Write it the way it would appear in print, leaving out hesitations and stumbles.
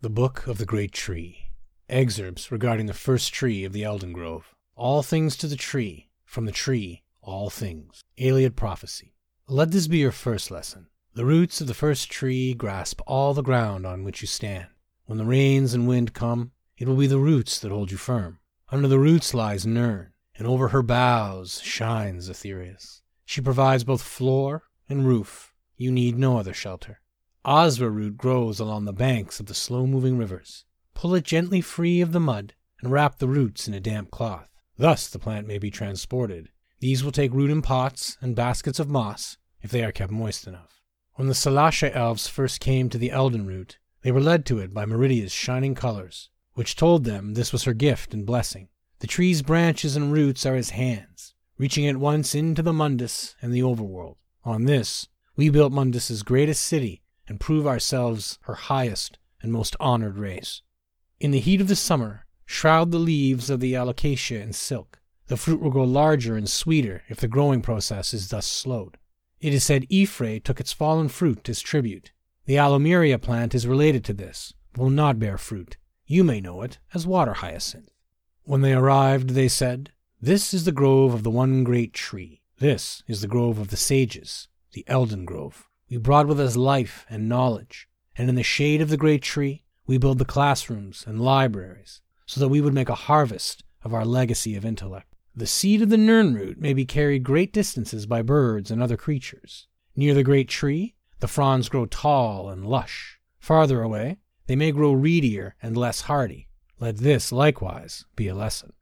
The Book of the Great Tree. Excerpts regarding the first tree of the Elden Grove. All things to the tree, from the tree, all things. Aeliad Prophecy. Let this be your first lesson. The roots of the first tree grasp all the ground on which you stand. When the rains and wind come, it will be the roots that hold you firm. Under the roots lies Nirn, and over her boughs shines Aetherius. She provides both floor and roof. You need no other shelter. Asra root grows along the banks of the slow-moving rivers. Pull it gently free of the mud and wrap the roots in a damp cloth. Thus the plant may be transported. These will take root in pots and baskets of moss if they are kept moist enough. When the Salasha elves first came to the Elden root, they were led to it by Meridia's shining colors, which told them this was her gift and blessing. The tree's branches and roots are his hands, reaching at once into the Mundus and the overworld. On this, we built Mundus's greatest city, and prove ourselves her highest and most honored race. In the heat of the summer, shroud the leaves of the alocasia in silk. The fruit will grow larger and sweeter if the growing process is thus slowed. It is said Ephrae took its fallen fruit as tribute. The alomeria plant is related to this, but will not bear fruit. You may know it as water hyacinth. When they arrived, they said, "This is the grove of the one great tree. This is the grove of the sages, the Elden Grove." We brought with us life and knowledge, and in the shade of the great tree, we build the classrooms and libraries, so that we would make a harvest of our legacy of intellect. The seed of the nirnroot may be carried great distances by birds and other creatures. Near the great tree, the fronds grow tall and lush. Farther away, they may grow reedier and less hardy. Let this, likewise, be a lesson.